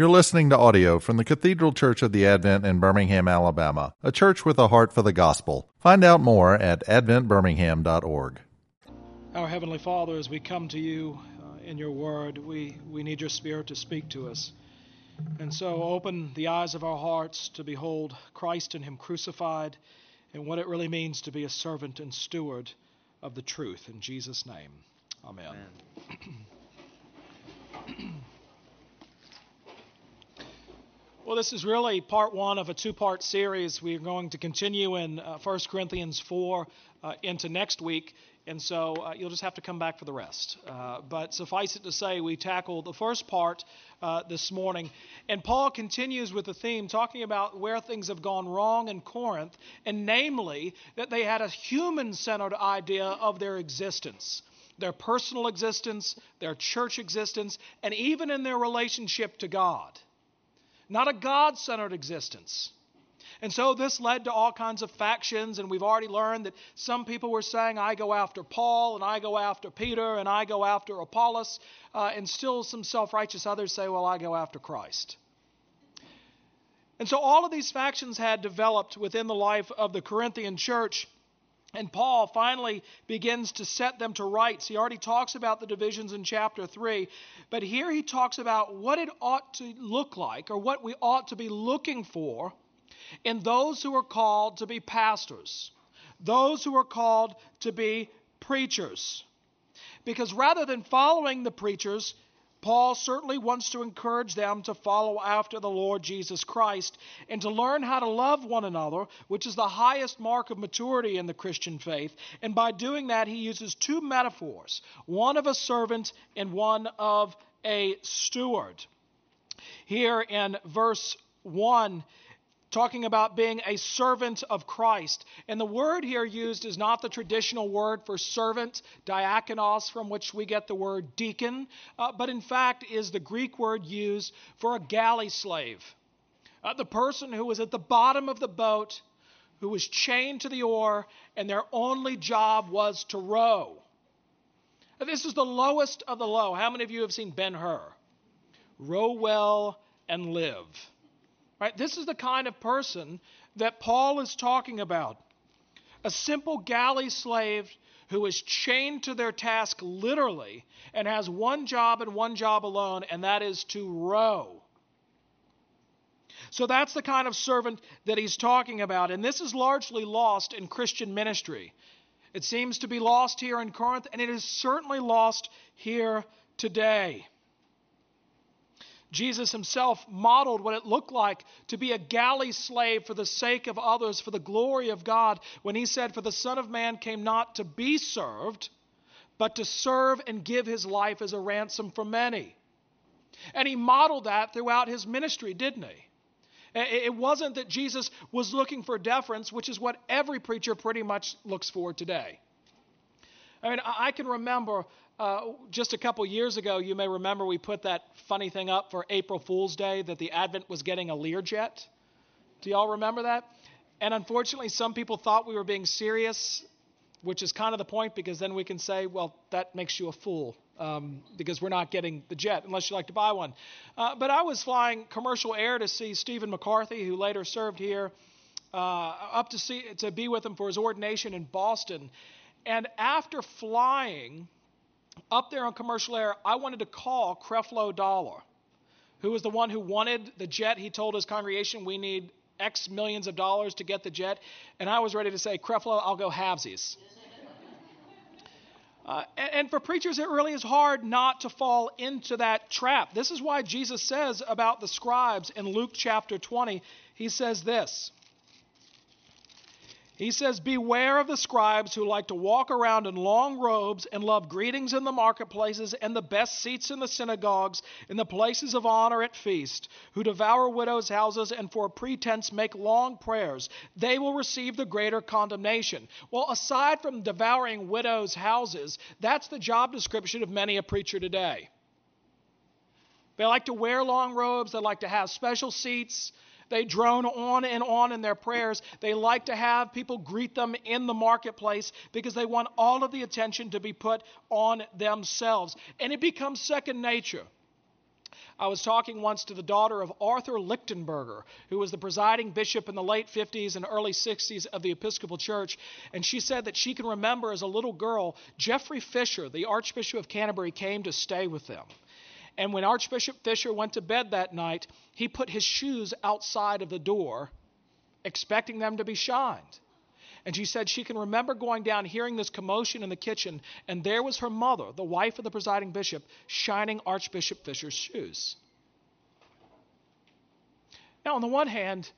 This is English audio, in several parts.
You're listening to audio from the Cathedral Church of the Advent in Birmingham, Alabama, a church with a heart for the gospel. Find out more at adventbirmingham.org. Our Heavenly Father, as we come to you in your word, we need your Spirit to speak to us. And so open the eyes of our hearts to behold Christ and Him crucified and what it really means to be a servant and steward of the truth. In Jesus' name, amen. Amen. Well, this is really part one of a two-part series. We're going to continue in 1 Corinthians 4 into next week, and so you'll just have to come back for the rest. But suffice it to say, we tackled the first part this morning. And Paul continues with the theme, talking about where things have gone wrong in Corinth, and namely that they had a human-centered idea of their existence. Their personal existence, their church existence, and even in their relationship to God. Not a God-centered existence. And so this led to all kinds of factions, and we've already learned that some people were saying, I go after Paul, and I go after Peter, and I go after Apollos, and still some self-righteous others say, well, I go after Christ. And so all of these factions had developed within the life of the Corinthian church, and Paul finally begins to set them to rights. He already talks about the divisions in chapter 3, but here he talks about what it ought to look like, or what we ought to be looking for in those who are called to be pastors, those who are called to be preachers. Because rather than following the preachers, Paul certainly wants to encourage them to follow after the Lord Jesus Christ and to learn how to love one another, which is the highest mark of maturity in the Christian faith. And by doing that, he uses two metaphors, one of a servant and one of a steward. Here in verse 1, talking about being a servant of Christ. And the word here used is not the traditional word for servant, diakonos, from which we get the word deacon, but in fact is the Greek word used for a galley slave. The person who was at the bottom of the boat, who was chained to the oar, and their only job was to row. This is the lowest of the low. How many of you have seen Ben-Hur? Row well and live. Right? This is the kind of person that Paul is talking about. A simple galley slave who is chained to their task literally and has one job and one job alone, and that is to row. So that's the kind of servant that he's talking about, and this is largely lost in Christian ministry. It seems to be lost here in Corinth, and it is certainly lost here today. Jesus himself modeled what it looked like to be a galley slave for the sake of others, for the glory of God, when he said, "For the Son of Man came not to be served, but to serve and give his life as a ransom for many." And he modeled that throughout his ministry, didn't he? It wasn't that Jesus was looking for deference, which is what every preacher pretty much looks for today. I mean, I can remember just a couple years ago, you may remember we put that funny thing up for April Fool's Day that the Advent was getting a Learjet. Do y'all remember that? And unfortunately, some people thought we were being serious, which is kind of the point, because then we can say, well, that makes you a fool because we're not getting the jet unless you like to buy one. But I was flying commercial air to see Stephen McCarthy, who later served here, up to be with him for his ordination in Boston. And after flying up there on commercial air, I wanted to call Creflo Dollar, who was the one who wanted the jet. He told his congregation, we need X millions of dollars to get the jet. And I was ready to say, Creflo, I'll go halvesies. And for preachers, it really is hard not to fall into that trap. This is why Jesus says about the scribes in Luke chapter 20, he says this. He says, "Beware of the scribes who like to walk around in long robes and love greetings in the marketplaces and the best seats in the synagogues and the places of honor at feast, who devour widows' houses and for pretense make long prayers. They will receive the greater condemnation." Well, aside from devouring widows' houses, that's the job description of many a preacher today. They like to wear long robes. They like to have special seats. They drone on in their prayers. They like to have people greet them in the marketplace because they want all of the attention to be put on themselves. And it becomes second nature. I was talking once to the daughter of Arthur Lichtenberger, who was the presiding bishop in the late 50s and early 60s of the Episcopal Church, and she said that she can remember as a little girl, Geoffrey Fisher, the Archbishop of Canterbury, came to stay with them. And when Archbishop Fisher went to bed that night, he put his shoes outside of the door, expecting them to be shined. And she said she can remember going down, hearing this commotion in the kitchen, and there was her mother, the wife of the presiding bishop, shining Archbishop Fisher's shoes. Now, on the one hand,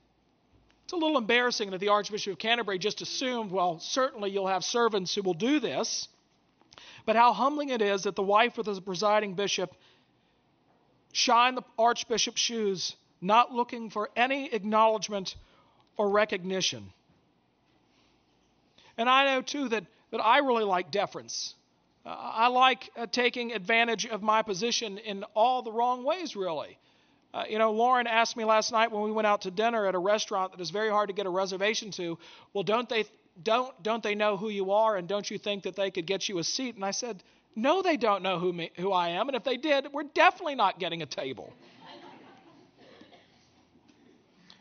it's a little embarrassing that the Archbishop of Canterbury just assumed, well, certainly you'll have servants who will do this, but how humbling it is that the wife of the presiding bishop shined the Archbishop's shoes, not looking for any acknowledgement or recognition. And I know, too, that I really like deference. I like taking advantage of my position in all the wrong ways, really. Lauren asked me last night when we went out to dinner at a restaurant that is very hard to get a reservation to, well, don't they know who you are, and don't you think that they could get you a seat? And I said, no, they don't know who I am, and if they did, we're definitely not getting a table.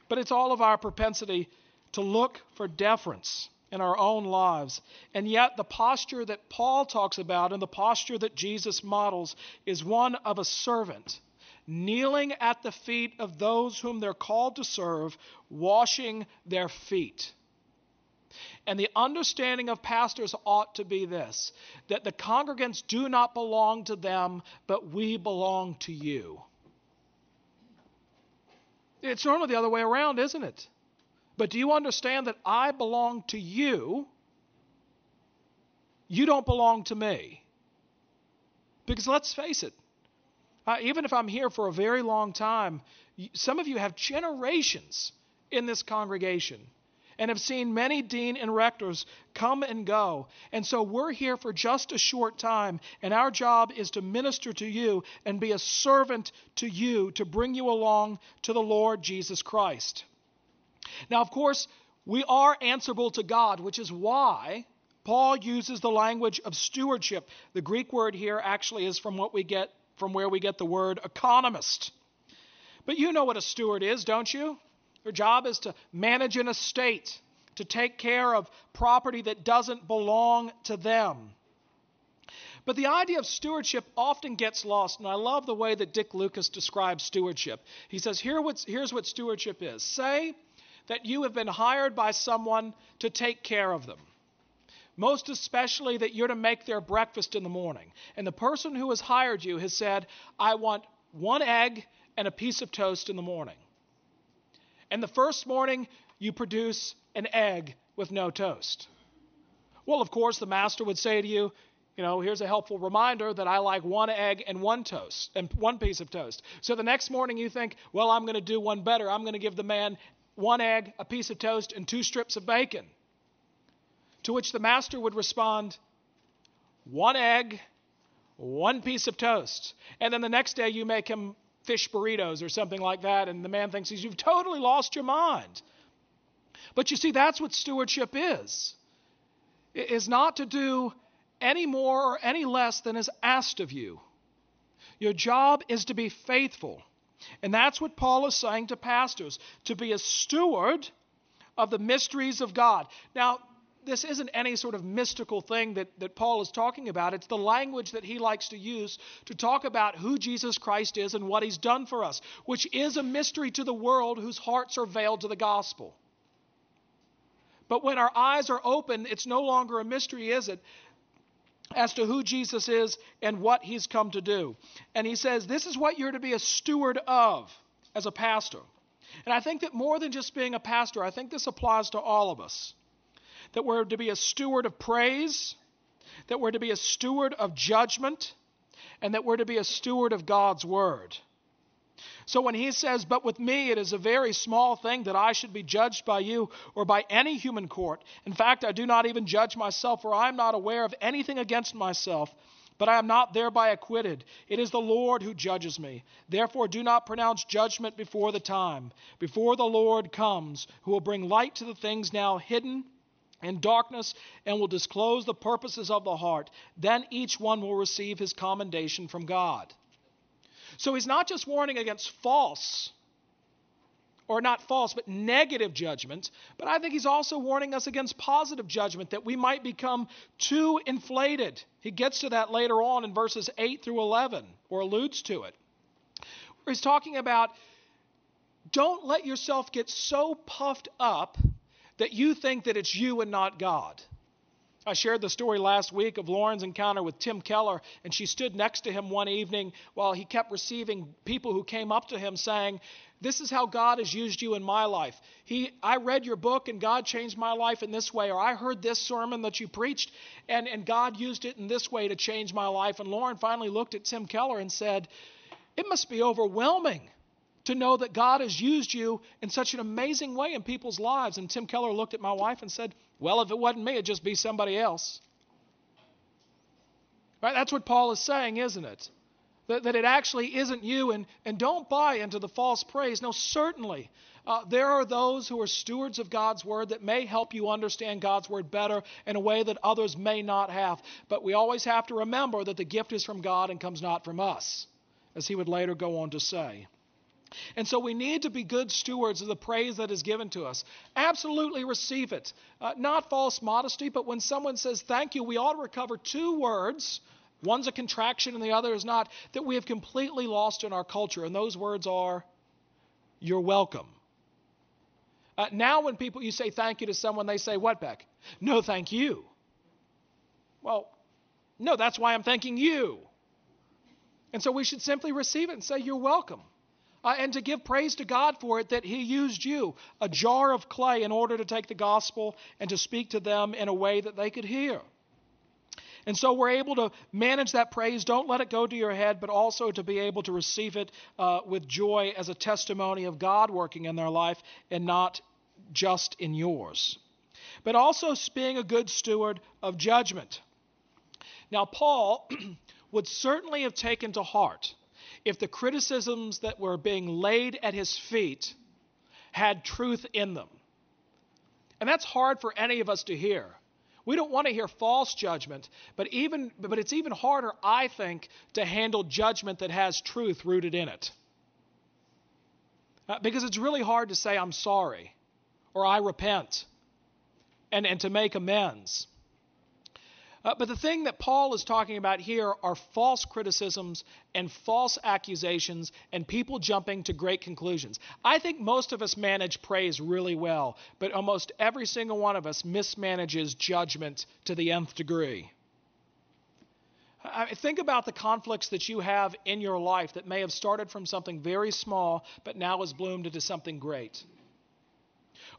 But it's all of our propensity to look for deference in our own lives. And yet the posture that Paul talks about and the posture that Jesus models is one of a servant, kneeling at the feet of those whom they're called to serve, washing their feet. And the understanding of pastors ought to be this, that the congregants do not belong to them, but we belong to you. It's normally the other way around, isn't it? But do you understand that I belong to you? You don't belong to me. Because let's face it, even if I'm here for a very long time, some of you have generations in this congregation and have seen many dean and rectors come and go. And so we're here for just a short time, and our job is to minister to you and be a servant to you to bring you along to the Lord Jesus Christ. Now, of course, we are answerable to God, which is why Paul uses the language of stewardship. The Greek word here actually is from where we get the word economist. But you know what a steward is, don't you? Their job is to manage an estate, to take care of property that doesn't belong to them. But the idea of stewardship often gets lost, and I love the way that Dick Lucas describes stewardship. He says, here's what stewardship is. Say that you have been hired by someone to take care of them. Most especially that you're to make their breakfast in the morning. And the person who has hired you has said, I want one egg and a piece of toast in the morning. And the first morning, you produce an egg with no toast. Well, of course, the master would say to you, here's a helpful reminder that I like one egg and one piece of toast. So the next morning you think, well, I'm going to do one better. I'm going to give the man one egg, a piece of toast, and two strips of bacon. To which the master would respond, one egg, one piece of toast. And then the next day you make him fish burritos or something like that, and the man thinks, you've totally lost your mind. But you see, that's what stewardship is. It is not to do any more or any less than is asked of you. Your job is to be faithful. And that's what Paul is saying to pastors, to be a steward of the mysteries of God. Now, this isn't any sort of mystical thing that Paul is talking about. It's the language that he likes to use to talk about who Jesus Christ is and what he's done for us, which is a mystery to the world whose hearts are veiled to the gospel. But when our eyes are open, it's no longer a mystery, is it? As to who Jesus is and what he's come to do. And he says, this is what you're to be a steward of as a pastor. And I think that more than just being a pastor, I think this applies to all of us. That we're to be a steward of praise, that we're to be a steward of judgment, and that we're to be a steward of God's word. So when he says, but with me it is a very small thing that I should be judged by you or by any human court. In fact, I do not even judge myself, for I am not aware of anything against myself, but I am not thereby acquitted. It is the Lord who judges me. Therefore do not pronounce judgment before the time, before the Lord comes, who will bring light to the things now hidden in darkness and will disclose the purposes of the heart. Then each one will receive his commendation from God. So he's not just warning against false, or not false, but negative judgment, but I think he's also warning us against positive judgment, that we might become too inflated. He gets to that later on in verses 8 through 11, or alludes to it, where he's talking about don't let yourself get so puffed up that you think that it's you and not God. I shared the story last week of Lauren's encounter with Tim Keller, and she stood next to him one evening while he kept receiving people who came up to him saying, "This is how God has used you in my life. I read your book, and God changed my life in this way, or I heard this sermon that you preached, and God used it in this way to change my life." And Lauren finally looked at Tim Keller and said, "It must be overwhelming to know that God has used you in such an amazing way in people's lives." And Tim Keller looked at my wife and said, "Well, if it wasn't me, it'd just be somebody else." Right? That's what Paul is saying, isn't it? That it actually isn't you, and don't buy into the false praise. No, certainly, there are those who are stewards of God's Word that may help you understand God's Word better in a way that others may not have. But we always have to remember that the gift is from God and comes not from us, as he would later go on to say. And so we need to be good stewards of the praise that is given to us. Absolutely receive it. Not false modesty, but when someone says thank you, we ought to recover two words. One's a contraction and the other is not, that we have completely lost in our culture. And those words are, "You're welcome." Now when you say thank you to someone, they say what back? "No, thank you." Well, no, that's why I'm thanking you. And so we should simply receive it and say, "You're welcome." And to give praise to God for it, that he used you, a jar of clay, in order to take the gospel and to speak to them in a way that they could hear. And so we're able to manage that praise. Don't let it go to your head, but also to be able to receive it with joy as a testimony of God working in their life and not just in yours. But also being a good steward of judgment. Now, Paul would certainly have taken to heart if the criticisms that were being laid at his feet had truth in them. And that's hard for any of us to hear. We don't want to hear false judgment, but it's even harder, I think, to handle judgment that has truth rooted in it. Because it's really hard to say, "I'm sorry," or "I repent," and to make amends. But the thing that Paul is talking about here are false criticisms and false accusations and people jumping to great conclusions. I think most of us manage praise really well, but almost every single one of us mismanages judgment to the nth degree. Think about the conflicts that you have in your life that may have started from something very small, but now has bloomed into something great.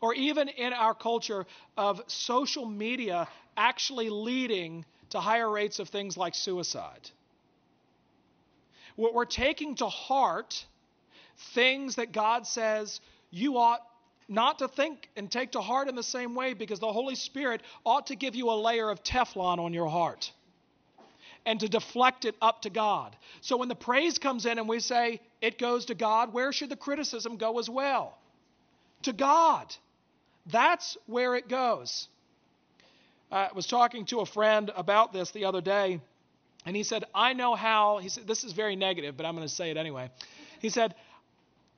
Or even in our culture of social media actually leading to higher rates of things like suicide. We're taking to heart things that God says you ought not to think and take to heart in the same way, because the Holy Spirit ought to give you a layer of Teflon on your heart and to deflect it up to God. So when the praise comes in and we say it goes to God, where should the criticism go as well? To God. That's where it goes. I was talking to a friend about this the other day, and he said, he said, this is very negative, but I'm going to say it anyway. He said,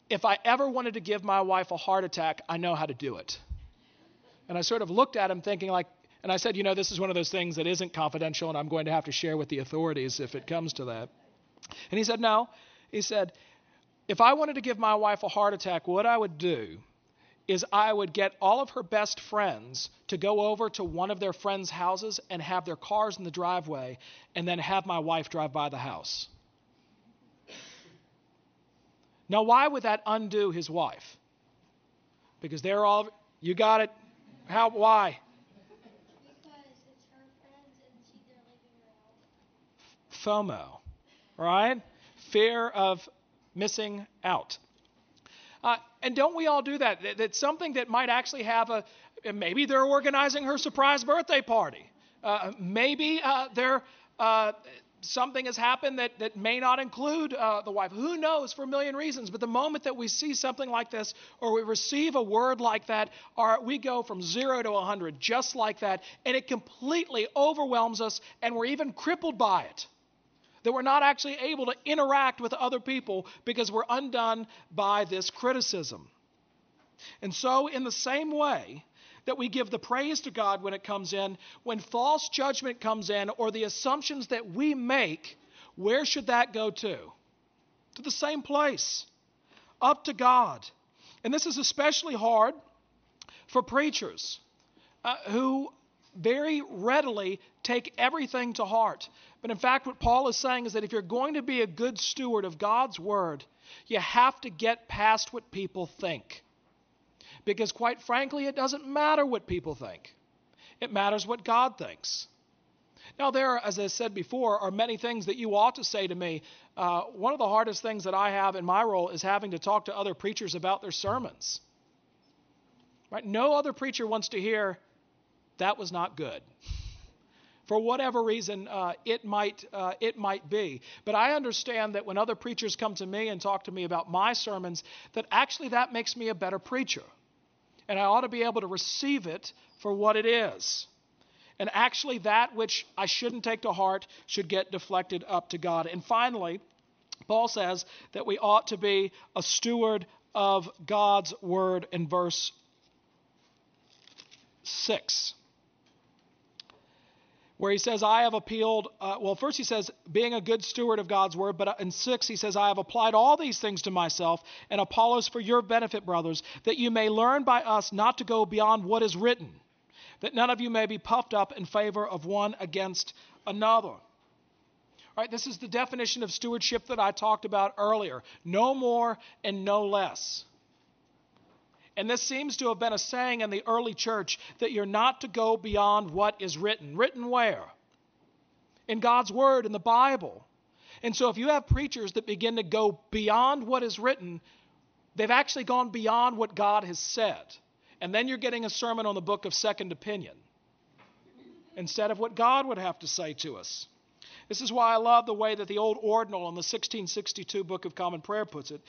"If I ever wanted to give my wife a heart attack, I know how to do it." And I sort of looked at him thinking and I said, "This is one of those things that isn't confidential, and I'm going to have to share with the authorities if it comes to that." And he said, "No." He said, "If I wanted to give my wife a heart attack, what I would do is I would get all of her best friends to go over to one of their friends' houses and have their cars in the driveway and then have my wife drive by the house." Now, why would that undo his wife? Because they're all, you got it. How, why? Because it's her friends and she's their living room. FOMO, right? Fear of missing out. And don't we all do that? That's something that might actually have maybe they're organizing her surprise birthday party. Maybe something has happened that may not include the wife. Who knows, for a million reasons. But the moment that we see something like this or we receive a word like that, we go from 0 to 100 just like that, and it completely overwhelms us, and we're even crippled by it. that we're not actually able to interact with other people because we're undone by this criticism. And so in the same way that we give the praise to God when it comes in, when false judgment comes in or the assumptions that we make, where should that go to? To the same place, up to God. And this is especially hard for preachers who very readily take everything to heart. But in fact, what Paul is saying is that if you're going to be a good steward of God's word, you have to get past what people think. Because quite frankly, it doesn't matter what people think. It matters what God thinks. Now there are, as I said before, are many things that you ought to say to me. One of the hardest things that I have in my role is having to talk to other preachers about their sermons. Right? No other preacher wants to hear, that was not good. For whatever reason it might be. But I understand that when other preachers come to me and talk to me about my sermons, that actually that makes me a better preacher. And I ought to be able to receive it for what it is. And actually that which I shouldn't take to heart should get deflected up to God. And finally, Paul says that we ought to be a steward of God's word in verse 6. Where he says, I have appealed, first he says, being a good steward of God's word, but in 6 he says, I have applied all these things to myself and Apollos for your benefit, brothers, that you may learn by us not to go beyond what is written, that none of you may be puffed up in favor of one against another. All right, this is the definition of stewardship that I talked about earlier. No more and no less. And this seems to have been a saying in the early church that you're not to go beyond what is written. Written where? In God's word, in the Bible. And so if you have preachers that begin to go beyond what is written, they've actually gone beyond what God has said. And then you're getting a sermon on the book of second opinion instead of what God would have to say to us. This is why I love the way that the old ordinal in the 1662 Book of Common Prayer puts it.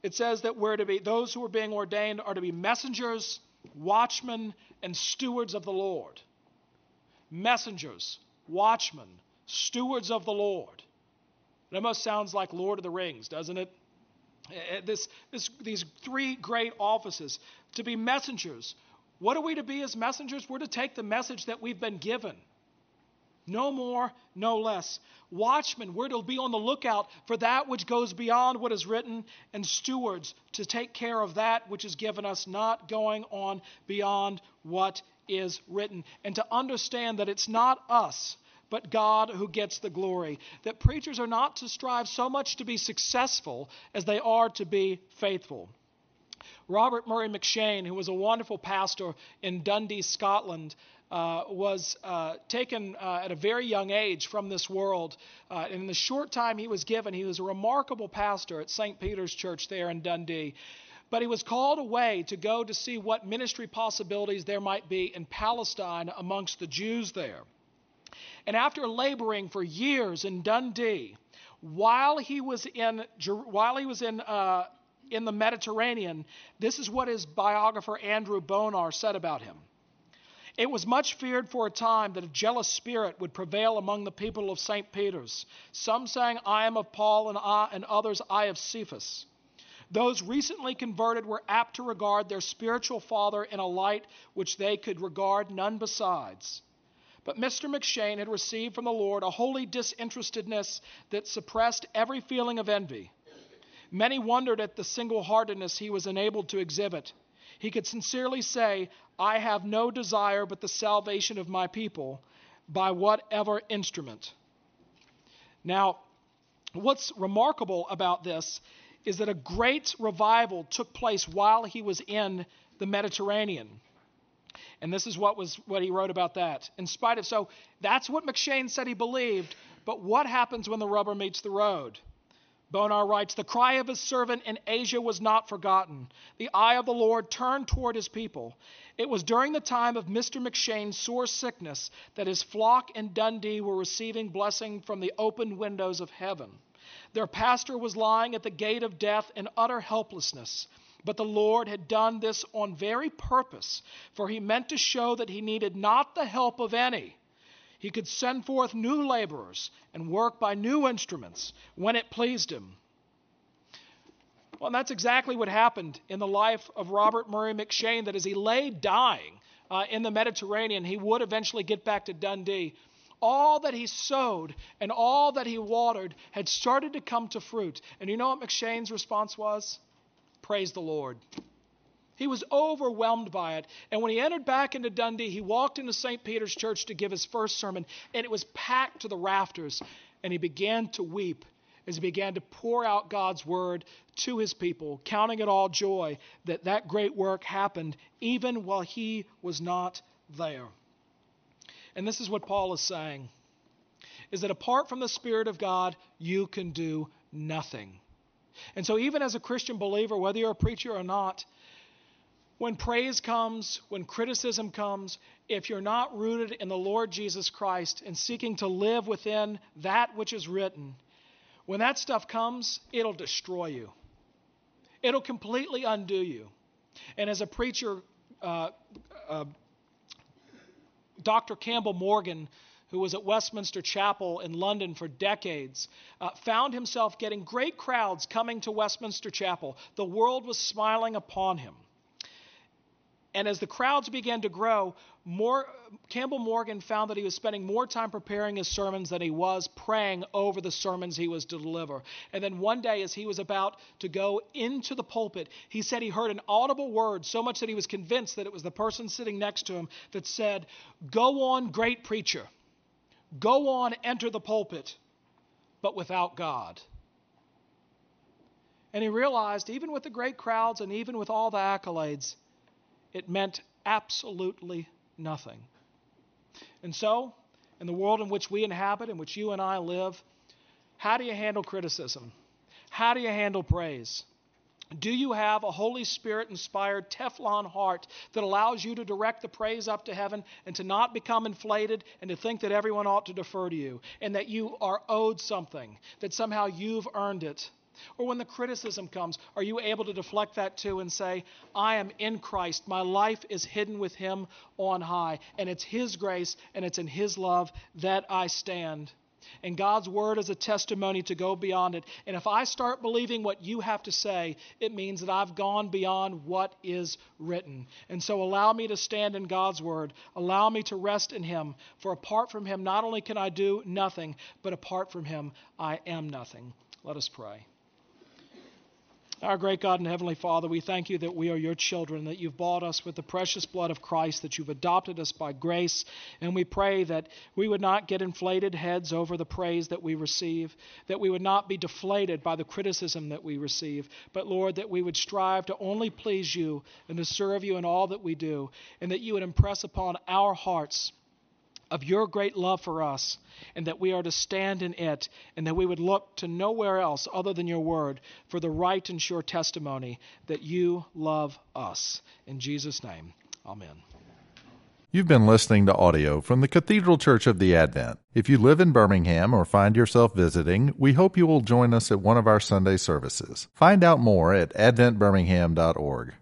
It says that we're to be, those who are being ordained are to be messengers, watchmen, and stewards of the Lord. Messengers, watchmen, stewards of the Lord. It almost sounds like Lord of the Rings, doesn't it? These three great offices. To be messengers. What are we to be as messengers? We're to take the message that we've been given. No more, no less. Watchmen, we're to be on the lookout for that which goes beyond what is written, and stewards to take care of that which is given us, not going on beyond what is written. And to understand that it's not us, but God who gets the glory. That preachers are not to strive so much to be successful as they are to be faithful. Robert Murray M'Cheyne, who was a wonderful pastor in Dundee, Scotland, was taken at a very young age from this world. In the short time he was given, he was a remarkable pastor at St. Peter's Church there in Dundee. But he was called away to go to see what ministry possibilities there might be in Palestine amongst the Jews there. And after laboring for years in Dundee, while he was in the Mediterranean, this is what his biographer Andrew Bonar said about him. It was much feared for a time that a jealous spirit would prevail among the people of St. Peter's, some saying, I am of Paul, and others, I of Cephas. Those recently converted were apt to regard their spiritual father in a light which they could regard none besides. But Mr. M'Cheyne had received from the Lord a holy disinterestedness that suppressed every feeling of envy. Many wondered at the single-heartedness he was enabled to exhibit. He could sincerely say, I have no desire but the salvation of my people by whatever instrument. Now, what's remarkable about this is that a great revival took place while he was in the Mediterranean. And this is what he wrote about that. So that's what M'Cheyne said he believed, but what happens when the rubber meets the road? Bonar writes, the cry of his servant in Asia was not forgotten. The eye of the Lord turned toward his people. It was during the time of Mr. McShane's sore sickness that his flock in Dundee were receiving blessing from the open windows of heaven. Their pastor was lying at the gate of death in utter helplessness. But the Lord had done this on very purpose, for he meant to show that he needed not the help of any. He could send forth new laborers and work by new instruments when it pleased him. Well, and that's exactly what happened in the life of Robert Murray M'Cheyne, that as he lay dying in the Mediterranean, he would eventually get back to Dundee. All that he sowed and all that he watered had started to come to fruit. And you know what McShane's response was? Praise the Lord. He was overwhelmed by it. And when he entered back into Dundee, he walked into St. Peter's Church to give his first sermon, and it was packed to the rafters. And he began to weep as he began to pour out God's word to his people, counting it all joy that that great work happened even while he was not there. And this is what Paul is saying, is that apart from the Spirit of God, you can do nothing. And so even as a Christian believer, whether you're a preacher or not, when praise comes, when criticism comes, if you're not rooted in the Lord Jesus Christ and seeking to live within that which is written, when that stuff comes, it'll destroy you. It'll completely undo you. And as a preacher, Dr. Campbell Morgan, who was at Westminster Chapel in London for decades, found himself getting great crowds coming to Westminster Chapel. The world was smiling upon him. And as the crowds began to grow, Campbell Morgan found that he was spending more time preparing his sermons than he was praying over the sermons he was to deliver. And then one day, as he was about to go into the pulpit, he said he heard an audible word, so much that he was convinced that it was the person sitting next to him that said, "Go on, great preacher. Go on, enter the pulpit, but without God." And he realized, even with the great crowds and even with all the accolades, it meant absolutely nothing. And so, in the world in which we inhabit, in which you and I live, how do you handle criticism? How do you handle praise? Do you have a Holy Spirit-inspired Teflon heart that allows you to direct the praise up to heaven and to not become inflated and to think that everyone ought to defer to you and that you are owed something, that somehow you've earned it? Or when the criticism comes, are you able to deflect that too and say, I am in Christ, my life is hidden with him on high, and it's his grace and it's in his love that I stand. And God's word is a testimony to go beyond it. And if I start believing what you have to say, it means that I've gone beyond what is written. And so allow me to stand in God's word. Allow me to rest in him. For apart from him, not only can I do nothing, but apart from him, I am nothing. Let us pray. Our great God and Heavenly Father, we thank you that we are your children, that you've bought us with the precious blood of Christ, that you've adopted us by grace, and we pray that we would not get inflated heads over the praise that we receive, that we would not be deflated by the criticism that we receive, but, Lord, that we would strive to only please you and to serve you in all that we do, and that you would impress upon our hearts of your great love for us, and that we are to stand in it, and that we would look to nowhere else other than your word for the right and sure testimony that you love us. In Jesus' name, amen. You've been listening to audio from the Cathedral Church of the Advent. If you live in Birmingham or find yourself visiting, we hope you will join us at one of our Sunday services. Find out more at adventbirmingham.org.